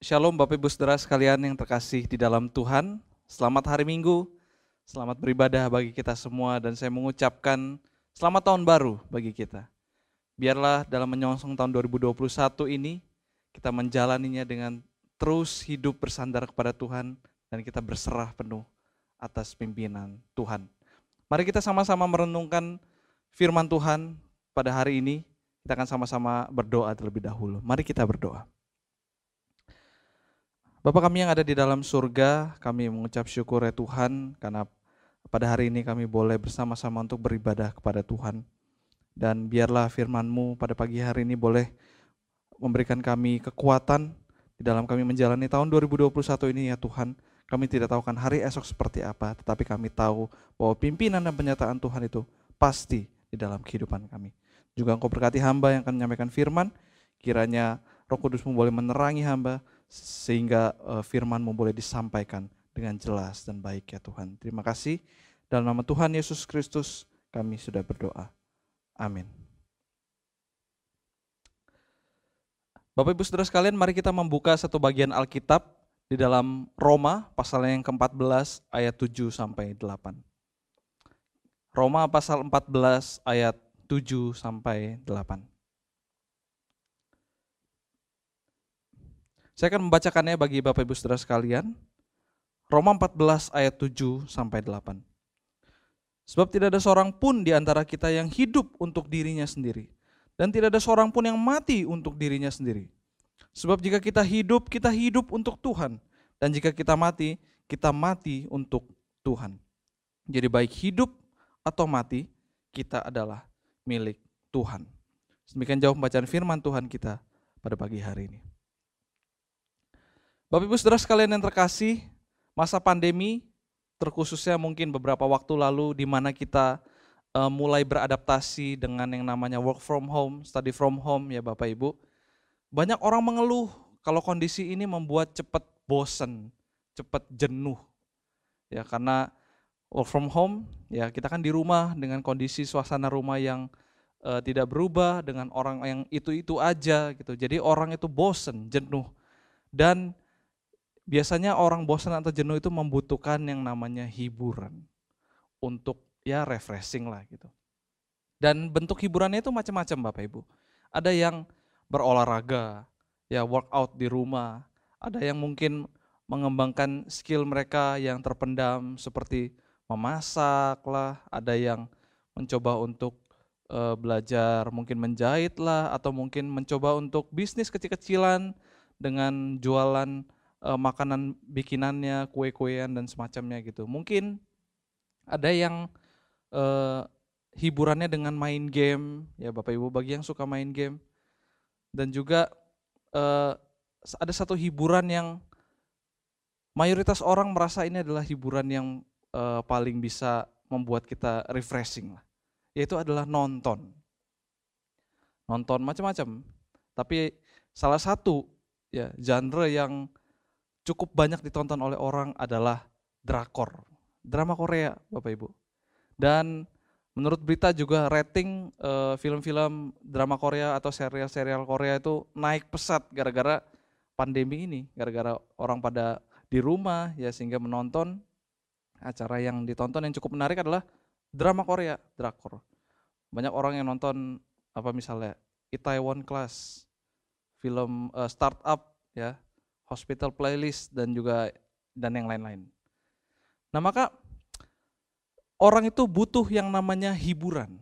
Shalom Bapak Ibu Saudara sekalian yang terkasih di dalam Tuhan. Selamat hari Minggu, selamat beribadah bagi kita semua, dan saya mengucapkan selamat tahun baru bagi kita. Biarlah dalam menyongsong tahun 2021 ini, kita menjalaninya dengan terus hidup bersandar kepada Tuhan, dan kita berserah penuh atas pimpinan Tuhan. Mari kita sama-sama merenungkan firman Tuhan pada hari ini. Kita akan sama-sama berdoa terlebih dahulu. Mari kita berdoa. Bapa kami yang ada di dalam surga, kami mengucap syukur ya Tuhan, karena pada hari ini kami boleh bersama-sama untuk beribadah kepada Tuhan. Dan biarlah firman-Mu pada pagi hari ini boleh memberikan kami kekuatan di dalam kami menjalani tahun 2021 ini ya Tuhan. Kami tidak tahu kan hari esok seperti apa, tetapi kami tahu bahwa pimpinan dan penyertaan Tuhan itu pasti di dalam kehidupan kami. Juga Engkau berkati hamba yang akan menyampaikan firman, kiranya Roh Kudus-Mu boleh menerangi hamba, sehingga firman-Mu boleh disampaikan dengan jelas dan baik ya Tuhan. Terima kasih. Dalam nama Tuhan Yesus Kristus kami sudah berdoa. Amin. Bapak Ibu Saudara sekalian, mari kita membuka satu bagian Alkitab di dalam Roma pasalnya yang ke-14 ayat 7 sampai 8. Roma pasal 14 ayat 7 sampai 8. Saya akan membacakannya bagi Bapak Ibu Saudara sekalian. Roma 14 ayat 7 sampai 8. Sebab tidak ada seorang pun di antara kita yang hidup untuk dirinya sendiri, dan tidak ada seorang pun yang mati untuk dirinya sendiri. Sebab jika kita hidup untuk Tuhan, dan jika kita mati untuk Tuhan. Jadi baik hidup atau mati, kita adalah milik Tuhan. Demikian jauh pembacaan firman Tuhan kita pada pagi hari ini. Bapak Ibu Saudara sekalian yang terkasih, masa pandemi terkhususnya mungkin beberapa waktu lalu di mana kita mulai beradaptasi dengan yang namanya work from home, study from home ya Bapak Ibu. Banyak orang mengeluh kalau kondisi ini membuat cepat bosen, cepat jenuh. Ya karena work from home, ya kita kan di rumah dengan kondisi suasana rumah yang tidak berubah, dengan orang yang itu-itu aja gitu. Jadi orang itu bosen, jenuh. Dan biasanya orang bosan atau jenuh itu membutuhkan yang namanya hiburan untuk ya refreshing lah gitu. Dan bentuk hiburannya itu macam-macam Bapak Ibu. Ada yang berolahraga, ya workout di rumah. Ada yang mungkin mengembangkan skill mereka yang terpendam seperti memasak lah. Ada yang mencoba untuk belajar mungkin menjahit lah, atau mungkin mencoba untuk bisnis kecil-kecilan dengan jualan makanan bikinannya, kue-kuean dan semacamnya gitu. Mungkin ada yang hiburannya dengan main game, ya Bapak Ibu bagi yang suka main game. Dan juga ada satu hiburan yang mayoritas orang merasa ini adalah hiburan yang paling bisa membuat kita refreshing lah. Yaitu adalah nonton. Nonton macam-macam. Tapi salah satu ya genre yang cukup banyak ditonton oleh orang adalah drakor, drama Korea Bapak Ibu. Dan menurut berita juga rating film-film drama Korea atau serial-serial Korea itu naik pesat gara-gara pandemi ini, gara-gara orang pada di rumah ya sehingga menonton acara yang ditonton yang cukup menarik adalah drama Korea, drakor. Banyak orang yang nonton apa misalnya Itaewon Class, film startup ya, Hospital Playlist dan yang lain-lain. Nah maka orang itu butuh yang namanya hiburan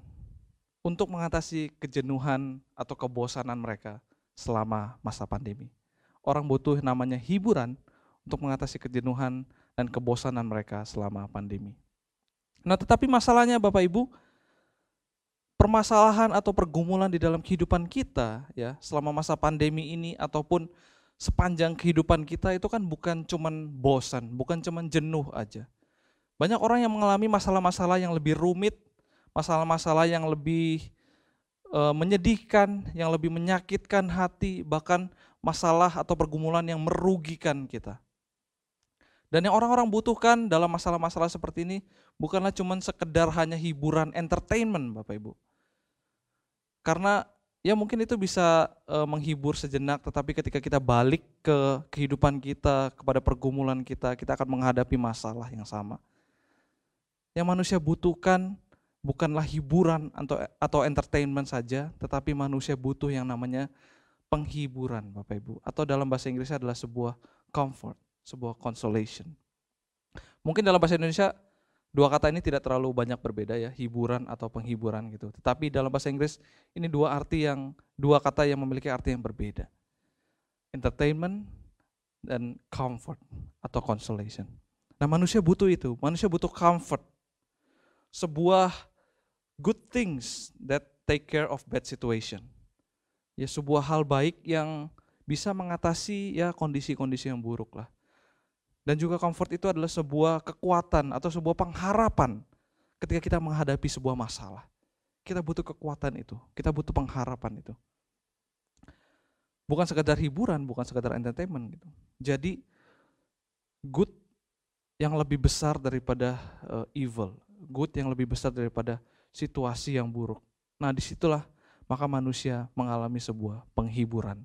untuk mengatasi kejenuhan atau kebosanan mereka selama masa pandemi. Orang butuh namanya hiburan untuk mengatasi kejenuhan dan kebosanan mereka selama pandemi. Nah tetapi masalahnya Bapak Ibu, permasalahan atau pergumulan di dalam kehidupan kita ya selama masa pandemi ini ataupun sepanjang kehidupan kita itu kan bukan cuman bosan, bukan cuman jenuh aja. Banyak orang yang mengalami masalah-masalah yang lebih rumit, masalah-masalah yang lebih menyedihkan, yang lebih menyakitkan hati, bahkan masalah atau pergumulan yang merugikan kita. Dan yang orang-orang butuhkan dalam masalah-masalah seperti ini bukanlah cuman sekedar hanya hiburan, entertainment Bapak Ibu. Karena ya mungkin itu bisa menghibur sejenak, tetapi ketika kita balik ke kehidupan kita, kepada pergumulan kita, kita akan menghadapi masalah yang sama. Yang manusia butuhkan bukanlah hiburan atau entertainment saja, tetapi manusia butuh yang namanya penghiburan, Bapak Ibu. Atau dalam bahasa Inggrisnya adalah sebuah comfort, sebuah consolation. Mungkin dalam bahasa Indonesia dua kata ini tidak terlalu banyak berbeda ya, hiburan atau penghiburan gitu. Tetapi dalam bahasa Inggris ini dua kata yang memiliki arti yang berbeda. Entertainment dan comfort atau consolation. Nah, manusia butuh itu, manusia butuh comfort. Sebuah good things that take care of bad situation. Ya, sebuah hal baik yang bisa mengatasi ya kondisi-kondisi yang buruk lah. Dan juga comfort itu adalah sebuah kekuatan atau sebuah pengharapan ketika kita menghadapi sebuah masalah. Kita butuh kekuatan itu, kita butuh pengharapan itu. Bukan sekedar hiburan, bukan sekedar entertainment gitu. Jadi good yang lebih besar daripada evil, good yang lebih besar daripada situasi yang buruk. Nah, disitulah maka manusia mengalami sebuah penghiburan.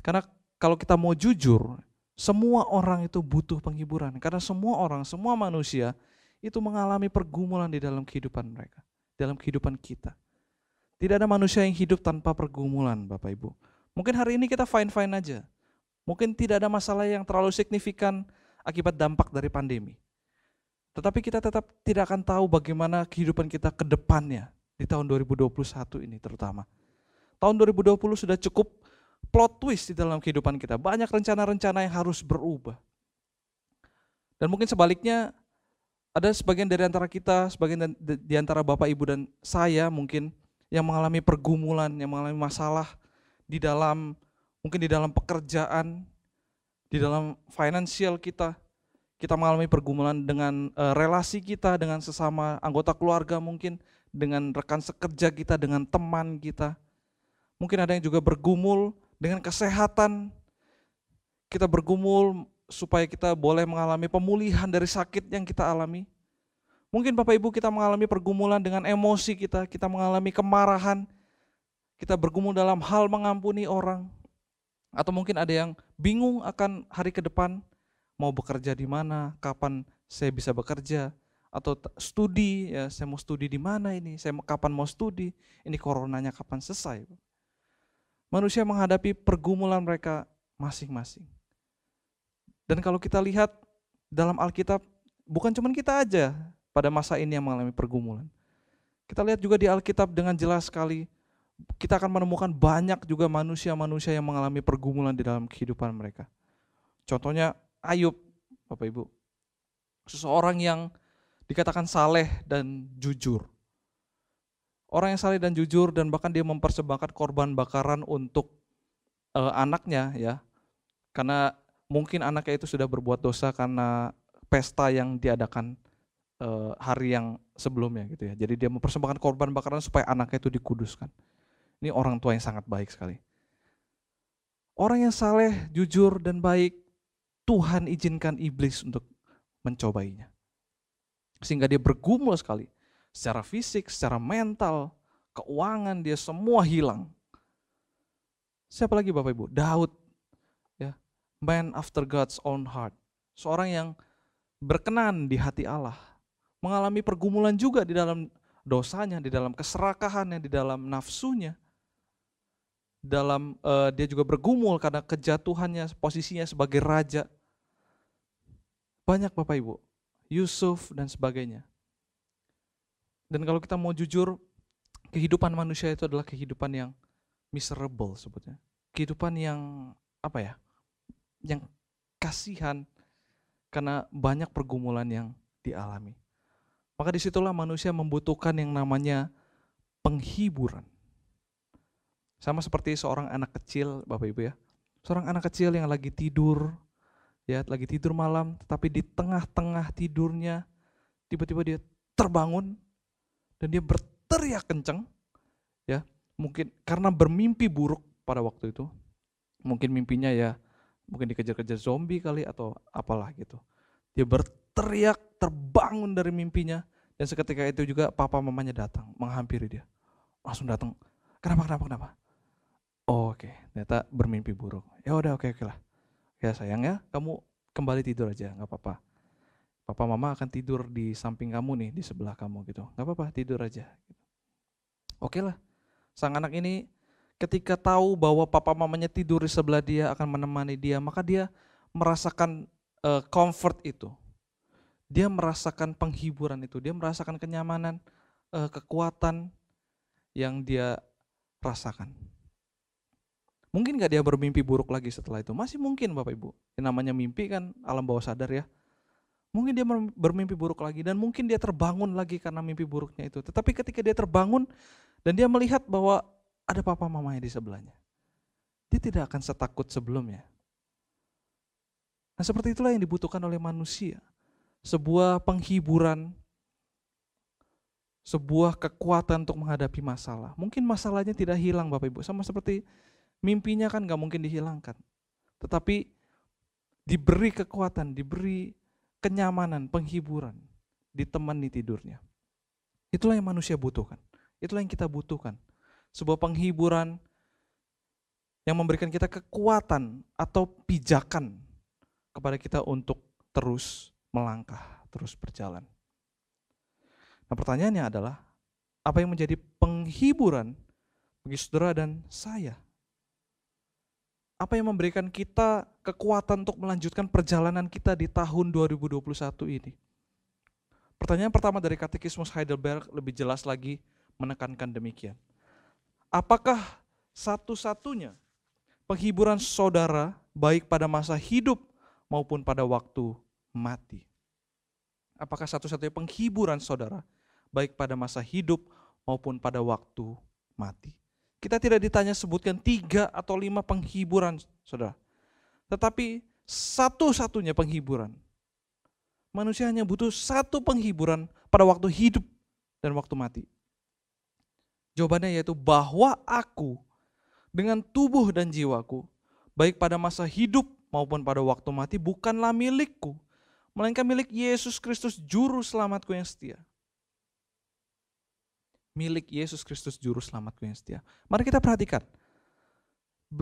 Karena kalau kita mau jujur, semua orang itu butuh penghiburan, karena semua orang, semua manusia itu mengalami pergumulan di dalam kehidupan mereka, dalam kehidupan kita. Tidak ada manusia yang hidup tanpa pergumulan, Bapak Ibu. Mungkin hari ini kita fine-fine aja, mungkin tidak ada masalah yang terlalu signifikan akibat dampak dari pandemi. Tetapi kita tetap tidak akan tahu bagaimana kehidupan kita ke depannya di tahun 2021 ini terutama. Tahun 2020 sudah cukup plot twist di dalam kehidupan kita, banyak rencana-rencana yang harus berubah. Dan mungkin sebaliknya, ada sebagian dari antara kita, sebagian di antara Bapak, Ibu, dan saya mungkin yang mengalami pergumulan, yang mengalami masalah di dalam, mungkin di dalam pekerjaan, di dalam finansial kita. Kita mengalami pergumulan dengan relasi kita, dengan sesama anggota keluarga mungkin, dengan rekan sekerja kita, dengan teman kita. Mungkin ada yang juga bergumul dengan kesehatan, kita bergumul supaya kita boleh mengalami pemulihan dari sakit yang kita alami. Mungkin Bapak Ibu kita mengalami pergumulan dengan emosi kita, kita mengalami kemarahan, kita bergumul dalam hal mengampuni orang. Atau mungkin ada yang bingung akan hari ke depan, mau bekerja di mana, kapan saya bisa bekerja, atau studi, ya, saya mau studi di mana ini, saya kapan mau studi, ini coronanya kapan selesai. Manusia menghadapi pergumulan mereka masing-masing. Dan kalau kita lihat dalam Alkitab, bukan cuma kita aja pada masa ini yang mengalami pergumulan. Kita lihat juga di Alkitab dengan jelas sekali, kita akan menemukan banyak juga manusia-manusia yang mengalami pergumulan di dalam kehidupan mereka. Contohnya Ayub, Bapak Ibu. Seseorang yang dikatakan saleh dan jujur. Orang yang saleh dan jujur, dan bahkan dia mempersembahkan korban bakaran untuk anaknya ya. Karena mungkin anaknya itu sudah berbuat dosa karena pesta yang diadakan hari yang sebelumnya gitu ya. Jadi dia mempersembahkan korban bakaran supaya anaknya itu dikuduskan. Ini orang tua yang sangat baik sekali. Orang yang saleh, jujur dan baik, Tuhan izinkan iblis untuk mencobainya. Sehingga dia bergumul sekali. Secara fisik, secara mental, keuangan dia semua hilang. Siapa lagi Bapak Ibu? Daud, ya, man after God's own heart. Seorang yang berkenan di hati Allah. Mengalami pergumulan juga di dalam dosanya, di dalam keserakahannya, di dalam nafsunya. Dalam dia juga bergumul karena kejatuhannya, posisinya sebagai raja. Banyak Bapak Ibu, Yusuf dan sebagainya. Dan kalau kita mau jujur, kehidupan manusia itu adalah kehidupan yang miserable sebutnya. Kehidupan yang apa ya? Yang kasihan karena banyak pergumulan yang dialami. Maka disitulah manusia membutuhkan yang namanya penghiburan. Sama seperti seorang anak kecil, Bapak Ibu ya. Seorang anak kecil yang lagi tidur, ya, lagi tidur malam, tetapi di tengah-tengah tidurnya tiba-tiba dia terbangun. Dan dia berteriak kencang, ya mungkin karena bermimpi buruk pada waktu itu, mungkin mimpinya ya mungkin dikejar-kejar zombie kali atau apalah gitu. Dia berteriak terbangun dari mimpinya dan seketika itu juga papa mamanya datang menghampiri dia, langsung datang, Kenapa? Oh, oke, ternyata bermimpi buruk. Ya udah, oke lah. Ya sayang ya, kamu kembali tidur aja, nggak apa-apa. Papa mama akan tidur di samping kamu nih, di sebelah kamu gitu. Nggak apa-apa, tidur aja. Oke lah. Sang anak ini ketika tahu bahwa papa mamanya tidur di sebelah dia, akan menemani dia, maka dia merasakan comfort itu. Dia merasakan penghiburan itu, dia merasakan kenyamanan, kekuatan yang dia rasakan. Mungkin gak dia bermimpi buruk lagi setelah itu? Masih mungkin Bapak Ibu. Yang namanya mimpi kan alam bawah sadar ya. Mungkin dia bermimpi buruk lagi dan mungkin dia terbangun lagi karena mimpi buruknya itu. Tetapi ketika dia terbangun dan dia melihat bahwa ada papa mamanya di sebelahnya, dia tidak akan setakut sebelumnya. Nah, seperti itulah yang dibutuhkan oleh manusia. Sebuah penghiburan, sebuah kekuatan untuk menghadapi masalah. Mungkin masalahnya tidak hilang Bapak Ibu, sama seperti mimpinya kan gak mungkin dihilangkan. Tetapi diberi kekuatan, diberi kenyamanan, penghiburan, ditemani tidurnya. Itulah yang manusia butuhkan. Itulah yang kita butuhkan. Sebuah penghiburan yang memberikan kita kekuatan atau pijakan kepada kita untuk terus melangkah, terus berjalan. Nah, pertanyaannya adalah, apa yang menjadi penghiburan bagi saudara dan saya? Apa yang memberikan kita kekuatan untuk melanjutkan perjalanan kita di tahun 2021 ini? Pertanyaan pertama dari Katekismus Heidelberg lebih jelas lagi menekankan demikian. Apakah satu-satunya penghiburan saudara baik pada masa hidup maupun pada waktu mati? Apakah satu-satunya penghiburan saudara baik pada masa hidup maupun pada waktu mati? Kita tidak ditanya sebutkan 3 atau 5 penghiburan, saudara. Tetapi satu-satunya penghiburan. Manusia hanya butuh 1 penghiburan pada waktu hidup dan waktu mati. Jawabannya yaitu bahwa aku dengan tubuh dan jiwaku, baik pada masa hidup maupun pada waktu mati, bukanlah milikku, melainkan milik Yesus Kristus Juru Selamatku yang setia. Milik Yesus Kristus Juru Selamatku yang setia. Mari kita perhatikan,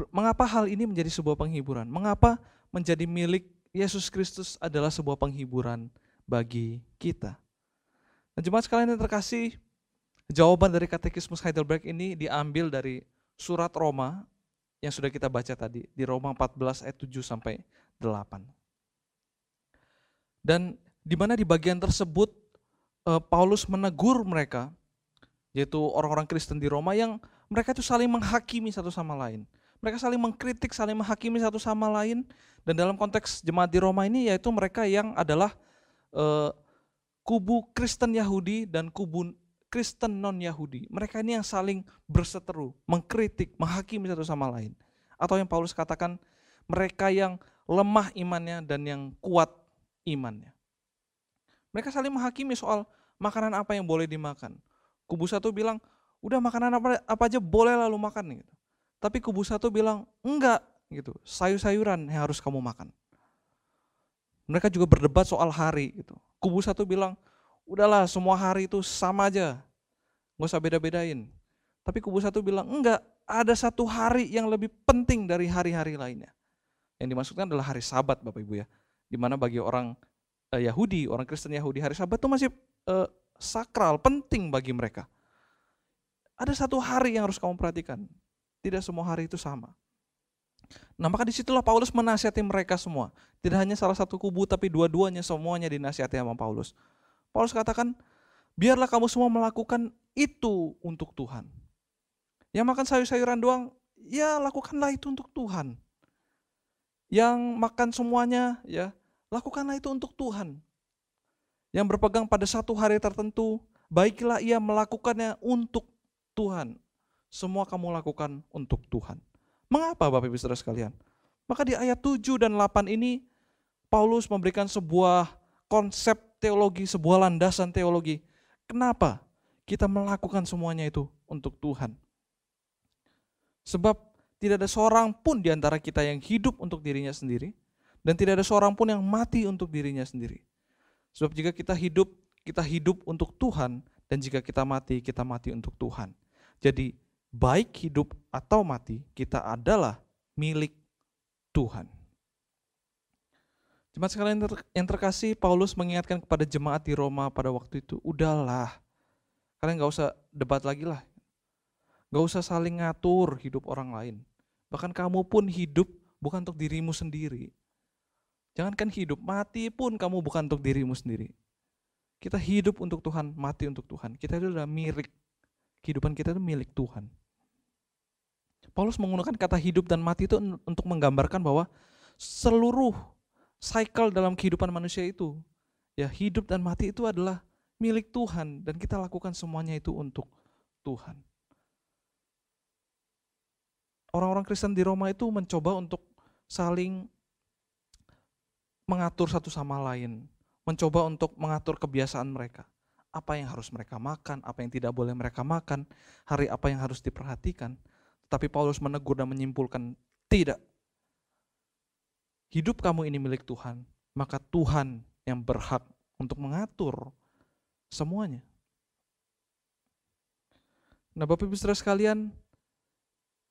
mengapa hal ini menjadi sebuah penghiburan? Mengapa menjadi milik Yesus Kristus adalah sebuah penghiburan bagi kita? Nah, jemaat sekalian yang terkasih, jawaban dari Katekismus Heidelberg ini diambil dari surat Roma yang sudah kita baca tadi, di Roma 14 ayat 7-8. Dan di mana di bagian tersebut Paulus menegur mereka, yaitu orang-orang Kristen di Roma yang mereka itu saling menghakimi satu sama lain. Mereka saling mengkritik, saling menghakimi satu sama lain. Dan dalam konteks jemaat di Roma ini yaitu mereka yang adalah kubu Kristen Yahudi dan kubu Kristen non-Yahudi. Mereka ini yang saling berseteru, mengkritik, menghakimi satu sama lain. Atau yang Paulus katakan, mereka yang lemah imannya dan yang kuat imannya. Mereka saling menghakimi soal makanan apa yang boleh dimakan. Kubu satu bilang, udah makanan apa aja boleh lalu makan. Gitu. Tapi kubu satu bilang, enggak, gitu, sayur-sayuran yang harus kamu makan. Mereka juga berdebat soal hari. Gitu. Kubu satu bilang, udahlah semua hari itu sama aja, nggak usah beda-bedain. Tapi kubu satu bilang, enggak, ada satu hari yang lebih penting dari hari-hari lainnya. Yang dimaksudkan adalah hari Sabat Bapak Ibu ya. Dimana bagi orang Yahudi, orang Kristen Yahudi, hari Sabat itu masih sakral, penting bagi mereka. Ada satu hari yang harus kamu perhatikan. Tidak semua hari itu sama. Nah, maka disitulah Paulus menasihati mereka semua. Tidak hanya salah satu kubu, tapi dua-duanya semuanya dinasihati sama Paulus. Paulus katakan, biarlah kamu semua melakukan itu untuk Tuhan. Yang makan sayur-sayuran doang, ya lakukanlah itu untuk Tuhan. Yang makan semuanya, ya lakukanlah itu untuk Tuhan. Yang berpegang pada satu hari tertentu, baiklah ia melakukannya untuk Tuhan. Semua kamu lakukan untuk Tuhan. Mengapa Bapak Ibu Saudara sekalian? Maka di ayat 7 dan 8 ini, Paulus memberikan sebuah konsep teologi, sebuah landasan teologi. Kenapa kita melakukan semuanya itu untuk Tuhan? Sebab tidak ada seorang pun di antara kita yang hidup untuk dirinya sendiri, dan tidak ada seorang pun yang mati untuk dirinya sendiri. Sebab jika kita hidup untuk Tuhan, dan jika kita mati untuk Tuhan. Jadi baik hidup atau mati, kita adalah milik Tuhan. Jemaat sekalian yang terkasih, Paulus mengingatkan kepada jemaat di Roma pada waktu itu, udahlah, kalian gak usah debat lagi lah. Gak usah saling ngatur hidup orang lain. Bahkan kamu pun hidup bukan untuk dirimu sendiri. Jangankan hidup, mati pun kamu bukan untuk dirimu sendiri. Kita hidup untuk Tuhan, mati untuk Tuhan. Kita itu udah milik, kehidupan kita itu milik Tuhan. Paulus menggunakan kata hidup dan mati itu untuk menggambarkan bahwa seluruh cycle dalam kehidupan manusia itu, ya, hidup dan mati itu adalah milik Tuhan dan kita lakukan semuanya itu untuk Tuhan. Orang-orang Kristen di Roma itu mencoba untuk saling mengatur satu sama lain, mencoba untuk mengatur kebiasaan mereka. Apa yang harus mereka makan, apa yang tidak boleh mereka makan, hari apa yang harus diperhatikan. Tetapi Paulus menegur dan menyimpulkan, tidak. Hidup kamu ini milik Tuhan, maka Tuhan yang berhak untuk mengatur semuanya. Nah, Bapak Ibu Saudara sekalian,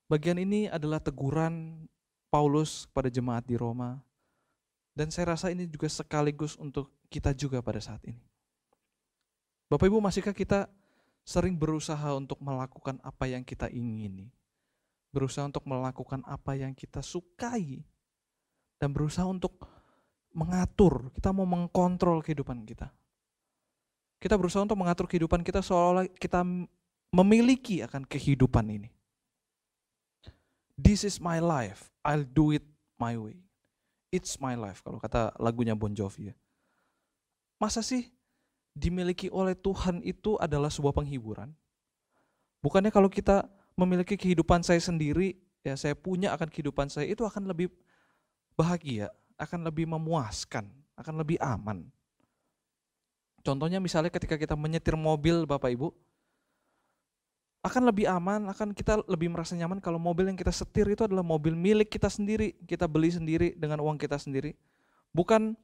bagian ini adalah teguran Paulus kepada jemaat di Roma. Dan saya rasa ini juga sekaligus untuk kita juga pada saat ini. Bapak Ibu, masihkah kita sering berusaha untuk melakukan apa yang kita ingini? Berusaha untuk melakukan apa yang kita sukai? Dan berusaha untuk mengatur, kita mau mengkontrol kehidupan kita. Kita berusaha untuk mengatur kehidupan kita seolah-olah kita memiliki akan kehidupan ini. This is my life, I'll do it my way. It's my life, kalau kata lagunya Bon Jovi ya. Masa sih dimiliki oleh Tuhan itu adalah sebuah penghiburan? Bukannya kalau kita memiliki kehidupan saya sendiri, ya saya punya akan kehidupan saya, itu akan lebih bahagia, akan lebih memuaskan, akan lebih aman. Contohnya misalnya ketika kita menyetir mobil Bapak Ibu, akan lebih aman, akan kita lebih merasa nyaman kalau mobil yang kita setir itu adalah mobil milik kita sendiri, kita beli sendiri dengan uang kita sendiri. Bukan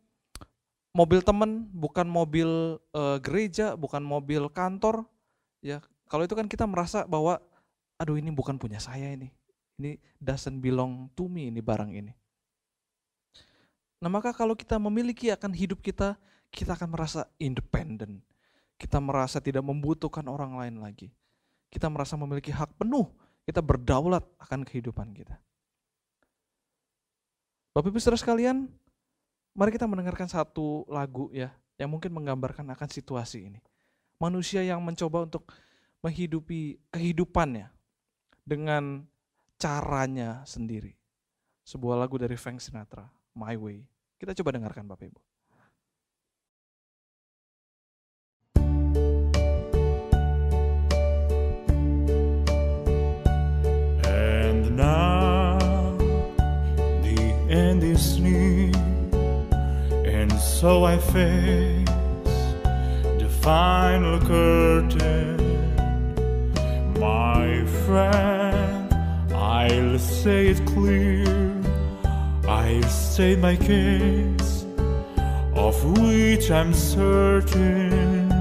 mobil teman, bukan mobil gereja, bukan mobil kantor. Ya, kalau itu kan kita merasa bahwa, aduh ini bukan punya saya ini doesn't belong to me ini barang ini. Nah maka kalau kita memiliki akan hidup kita, kita akan merasa independen. Kita merasa tidak membutuhkan orang lain lagi. Kita merasa memiliki hak penuh, kita berdaulat akan kehidupan kita. Bapak Ibu Saudara sekalian, mari kita mendengarkan satu lagu ya, yang mungkin menggambarkan akan situasi ini. Manusia yang mencoba untuk menghidupi kehidupannya dengan caranya sendiri. Sebuah lagu dari Frank Sinatra. My way. Kita coba dengarkan Bapak Ibu. And now the end is near, and so I face the final curtain. My friend, I'll say it clear. I've stated my case, of which I'm certain.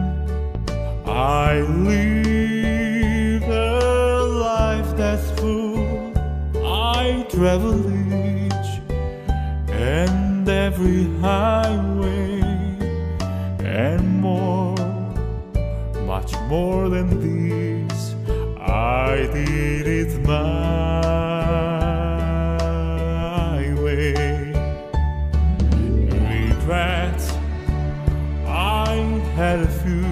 I live a life that's full. I travel each and every highway, and more, much more than this. I did it my had a few,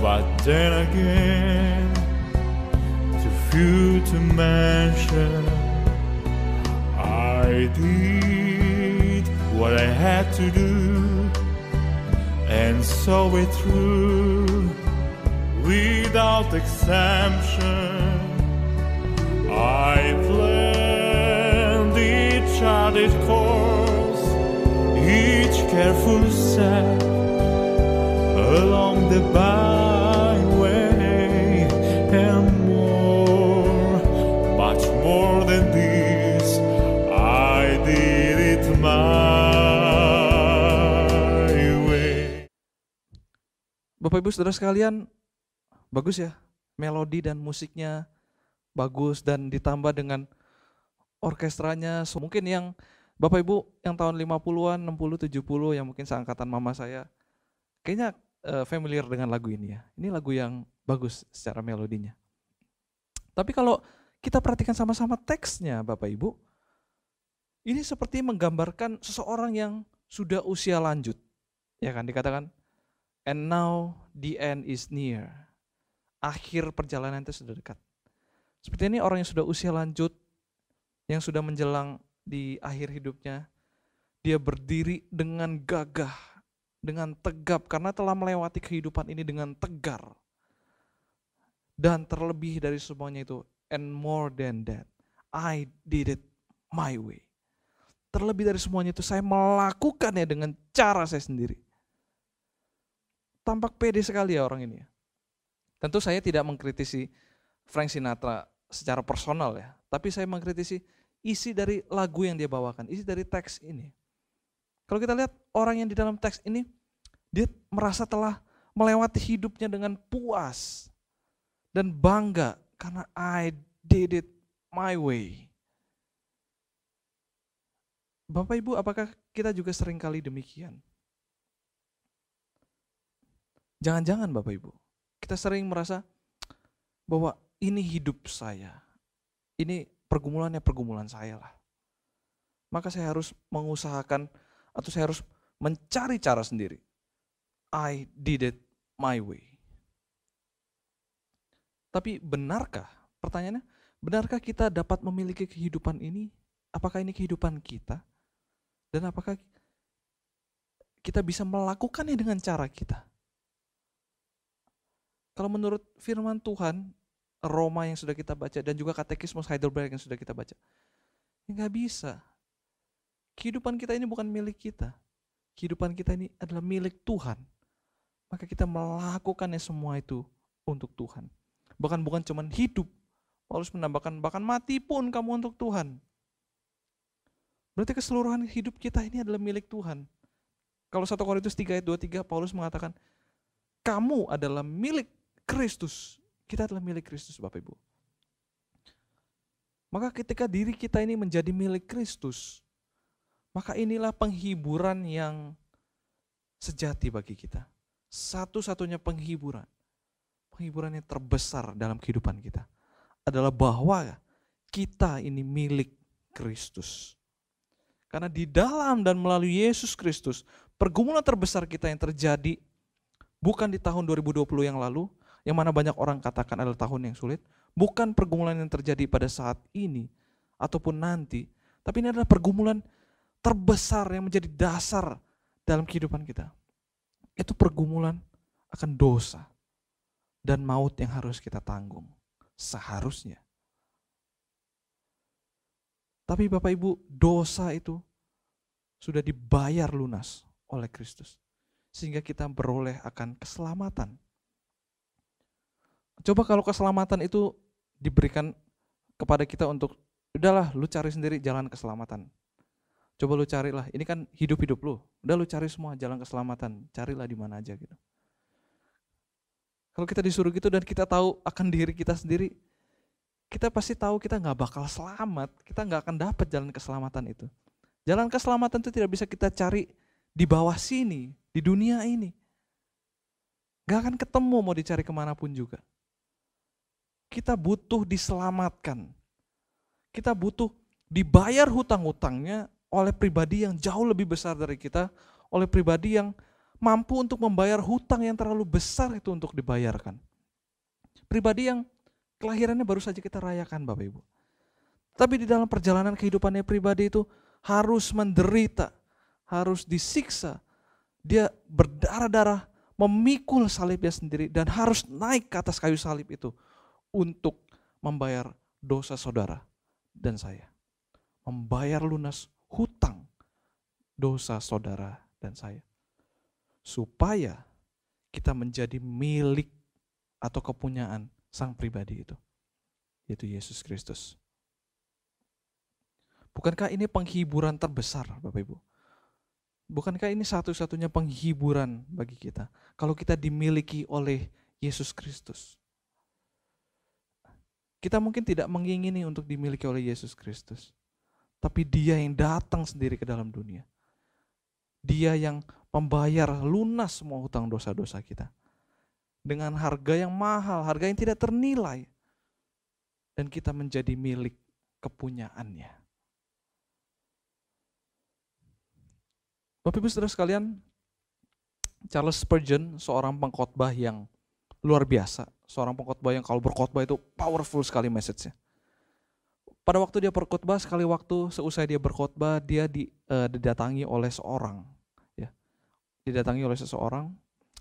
but then again, too few to mention. I did what I had to do, and saw it through, without exemption. I planned each charted course, each careful step along the byway, and more, much more than this, I did it my way. Bapak Ibu Saudara sekalian, bagus ya. melodi dan musiknya bagus, dan ditambah dengan orkestranya. So, mungkin yang Bapak Ibu yang tahun 50-an, 60, 70 yang mungkin seangkatan mama saya, kayaknya familiar dengan lagu ini ya. Ini lagu yang bagus secara melodinya. Tapi kalau kita perhatikan sama-sama teksnya Bapak Ibu, ini seperti menggambarkan seseorang yang sudah usia lanjut. Ya kan, dikatakan, and now the end is near. Akhir perjalanan itu sudah dekat. Seperti ini orang yang sudah usia lanjut, yang sudah menjelang di akhir hidupnya, dia berdiri dengan gagah, dengan tegap, karena telah melewati kehidupan ini dengan tegar. Dan terlebih dari semuanya itu, and more than that, I did it my way. Terlebih dari semuanya itu, saya melakukannya dengan cara saya sendiri. Tampak pede sekali ya orang ini. Tentu saya tidak mengkritisi Frank Sinatra secara personal ya, tapi saya mengkritisi isi dari lagu yang dia bawakan, isi dari teks ini. Kalau kita lihat orang yang di dalam teks ini, dia merasa telah melewati hidupnya dengan puas dan bangga, karena I did it my way. Bapak Ibu, apakah kita juga seringkali demikian? Jangan-jangan Bapak Ibu, kita sering merasa bahwa ini hidup saya, ini pergumulannya pergumulan saya lah. Maka saya harus mengusahakan atau saya harus mencari cara sendiri. I did it my way. Tapi benarkah, pertanyaannya, benarkah kita dapat memiliki kehidupan ini? Apakah ini kehidupan kita? Dan apakah kita bisa melakukannya dengan cara kita? Kalau menurut firman Tuhan, Roma yang sudah kita baca, dan juga Katekismus Heidelberg yang sudah kita baca, nggak bisa. Kehidupan kita ini bukan milik kita. Kehidupan kita ini adalah milik Tuhan. Maka kita melakukannya semua itu untuk Tuhan. Bahkan bukan cuma hidup, Paulus menambahkan, bahkan mati pun kamu untuk Tuhan. Berarti keseluruhan hidup kita ini adalah milik Tuhan. Kalau 1 Korintus 3 ayat 23, Paulus mengatakan, kamu adalah milik Kristus. Kita adalah milik Kristus, Bapak Ibu. Maka ketika diri kita ini menjadi milik Kristus, maka inilah penghiburan yang sejati bagi kita. Satu-satunya penghiburan, penghiburan yang terbesar dalam kehidupan kita adalah bahwa kita ini milik Kristus. Karena di dalam dan melalui Yesus Kristus, pergumulan terbesar kita yang terjadi bukan di tahun 2020 yang lalu, yang mana banyak orang katakan adalah tahun yang sulit, bukan pergumulan yang terjadi pada saat ini ataupun nanti, tapi ini adalah pergumulan terbesar yang menjadi dasar dalam kehidupan kita. Itu pergumulan akan dosa dan maut yang harus kita tanggung seharusnya. Tapi Bapak Ibu, dosa itu sudah dibayar lunas oleh Kristus, sehingga kita beroleh akan keselamatan. Coba kalau keselamatan itu diberikan kepada kita untuk, udahlah lu cari sendiri jalan keselamatan. Coba lu carilah, ini kan hidup-hidup lu, udah lu cari semua jalan keselamatan, carilah di mana aja gitu. Kalau kita disuruh gitu dan kita tahu akan diri kita sendiri, kita pasti tahu kita nggak bakal selamat, kita nggak akan dapat jalan keselamatan itu. Jalan keselamatan itu tidak bisa kita cari di bawah sini, di dunia ini. Nggak akan ketemu mau dicari kemanapun juga. Kita butuh diselamatkan. Kita butuh dibayar hutang-hutangnya oleh pribadi yang jauh lebih besar dari kita, oleh pribadi yang mampu untuk membayar hutang yang terlalu besar itu untuk dibayarkan. Pribadi yang kelahirannya baru saja kita rayakan, Bapak Ibu. Tapi di dalam perjalanan kehidupannya pribadi itu harus menderita, harus disiksa. Dia berdarah-darah memikul salibnya sendiri dan harus naik ke atas kayu salib itu untuk membayar dosa saudara dan saya. Membayar lunas hutang dosa saudara dan saya. Supaya kita menjadi milik atau kepunyaan sang pribadi itu, yaitu Yesus Kristus. Bukankah ini penghiburan terbesar, Bapak Ibu? Bukankah ini satu-satunya penghiburan bagi kita, kalau kita dimiliki oleh Yesus Kristus? Kita mungkin tidak mengingini untuk dimiliki oleh Yesus Kristus. Tapi dia yang datang sendiri ke dalam dunia. Dia yang membayar lunas semua hutang dosa-dosa kita. Dengan harga yang mahal, harga yang tidak ternilai. Dan kita menjadi milik kepunyaannya. Bapak Ibu Saudara sekalian, Charles Spurgeon seorang pengkhotbah yang luar biasa. Seorang pengkhotbah yang kalau berkhotbah itu powerful sekali message-nya. Pada waktu dia berkhotbah, sekali waktu seusai dia berkhotbah, dia didatangi oleh seorang. Ya. Didatangi oleh seseorang,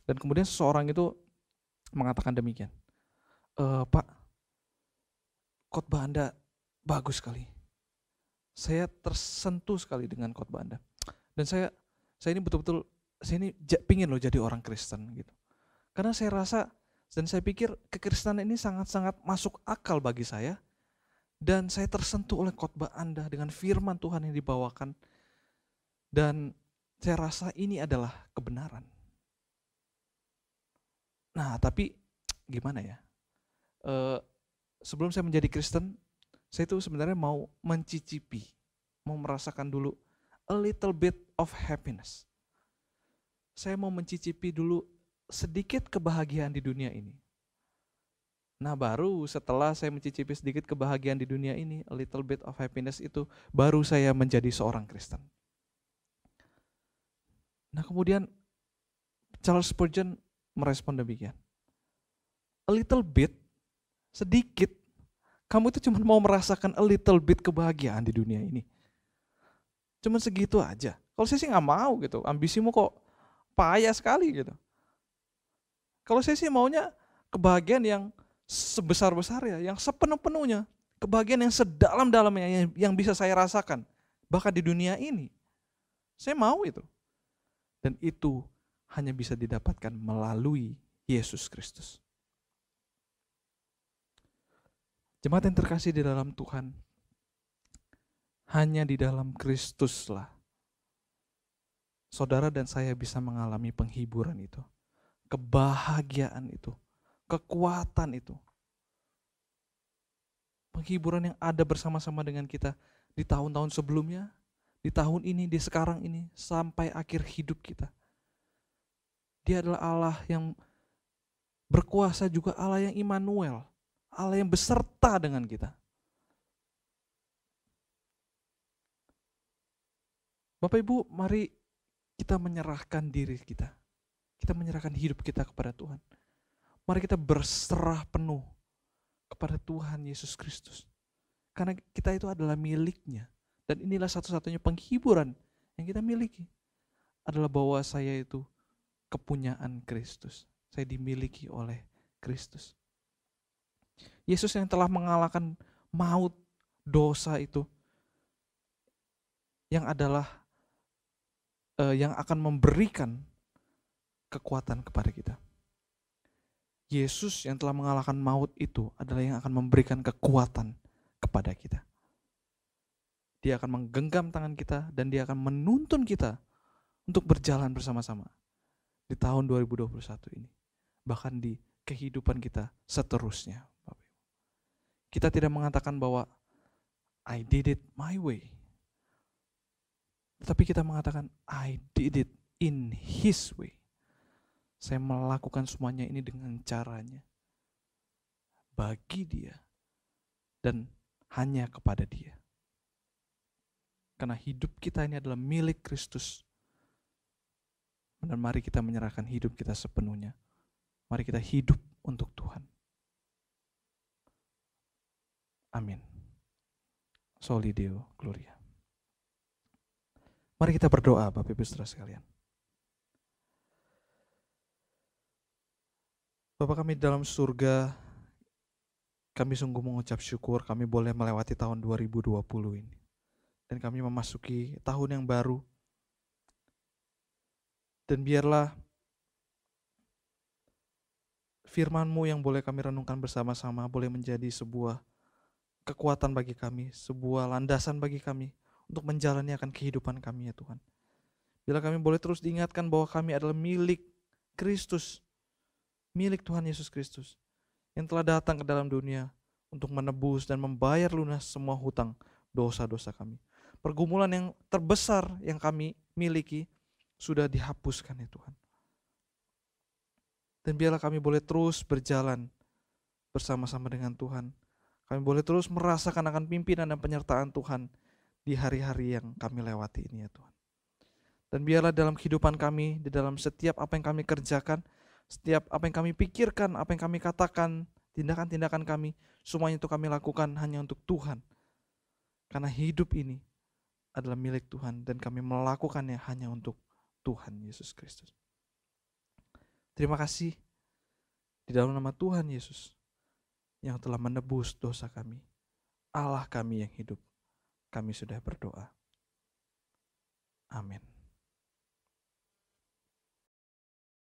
dan kemudian seseorang itu mengatakan demikian. Pak, khotbah Anda bagus sekali. Saya tersentuh sekali dengan khotbah Anda. Dan saya ini betul-betul, saya ini pingin loh jadi orang Kristen gitu. Karena saya rasa, dan saya pikir kekristenan ini sangat-sangat masuk akal bagi saya. Dan saya tersentuh oleh khotbah Anda dengan firman Tuhan yang dibawakan. Dan saya rasa ini adalah kebenaran. Nah, tapi gimana ya? Sebelum saya menjadi Kristen, saya itu sebenarnya mau mencicipi, mau merasakan dulu a little bit of happiness. Saya mau mencicipi dulu sedikit kebahagiaan di dunia ini. Nah, baru setelah saya mencicipi sedikit kebahagiaan di dunia ini, a little bit of happiness itu, baru saya menjadi seorang Kristen. Nah, kemudian Charles Spurgeon merespon demikian. A little bit, sedikit, kamu itu cuma mau merasakan a little bit kebahagiaan di dunia ini. Cuma segitu aja. Kalau saya sih nggak mau gitu, ambisimu kok payah sekali gitu. Kalau saya sih maunya kebahagiaan yang sebesar-besarnya, yang sepenuh-penuhnya, kebahagiaan yang sedalam-dalamnya, yang bisa saya rasakan, bahkan di dunia ini. Saya mau itu. Dan itu hanya bisa didapatkan melalui Yesus Kristus. Jemaat yang terkasih di dalam Tuhan, hanya di dalam Kristuslah saudara dan saya bisa mengalami penghiburan itu, kebahagiaan itu, kekuatan itu. Penghiburan yang ada bersama-sama dengan kita di tahun-tahun sebelumnya, di tahun ini, di sekarang ini, sampai akhir hidup kita. Dia adalah Allah yang berkuasa, juga Allah yang Immanuel, Allah yang beserta dengan kita. Bapak Ibu, mari kita menyerahkan diri kita. Kita menyerahkan hidup kita kepada Tuhan. Mari kita berserah penuh kepada Tuhan Yesus Kristus. Karena kita itu adalah miliknya. Dan inilah satu-satunya penghiburan yang kita miliki. Adalah bahwa saya itu kepunyaan Kristus. Saya dimiliki oleh Kristus. Yesus yang telah mengalahkan maut, dosa itu. Yang adalah, yang akan memberikan kekuatan kepada kita. Yesus yang telah mengalahkan maut itu adalah yang akan memberikan kekuatan kepada kita. Dia akan menggenggam tangan kita dan dia akan menuntun kita untuk berjalan bersama-sama di tahun 2021 ini. Bahkan di kehidupan kita seterusnya. Kita tidak mengatakan bahwa I did it my way. Tetapi kita mengatakan I did it in His way. Saya melakukan semuanya ini dengan caranya, bagi Dia dan hanya kepada Dia. Karena hidup kita ini adalah milik Kristus. Dan mari kita menyerahkan hidup kita sepenuhnya. Mari kita hidup untuk Tuhan. Amin. Soli Deo Gloria. Mari kita berdoa Bapak Ibu Saudara sekalian. Bapa kami dalam surga, kami sungguh mengucap syukur kami boleh melewati tahun 2020 ini. Dan kami memasuki tahun yang baru. Dan biarlah firman-Mu yang boleh kami renungkan bersama-sama boleh menjadi sebuah kekuatan bagi kami, sebuah landasan bagi kami untuk menjalani akan kehidupan kami ya Tuhan. Bila kami boleh terus diingatkan bahwa kami adalah milik Kristus, milik Tuhan Yesus Kristus yang telah datang ke dalam dunia untuk menebus dan membayar lunas semua hutang dosa-dosa kami. Pergumulan yang terbesar yang kami miliki sudah dihapuskan ya Tuhan. Dan biarlah kami boleh terus berjalan bersama-sama dengan Tuhan. Kami boleh terus merasakan akan pimpinan dan penyertaan Tuhan di hari-hari yang kami lewati ini ya Tuhan. Dan biarlah dalam kehidupan kami, di dalam setiap apa yang kami kerjakan, setiap apa yang kami pikirkan, apa yang kami katakan, tindakan-tindakan kami, semuanya itu kami lakukan hanya untuk Tuhan. Karena hidup ini adalah milik Tuhan dan kami melakukannya hanya untuk Tuhan Yesus Kristus. Terima kasih di dalam nama Tuhan Yesus yang telah menebus dosa kami. Allah kami yang hidup, kami sudah berdoa. Amin.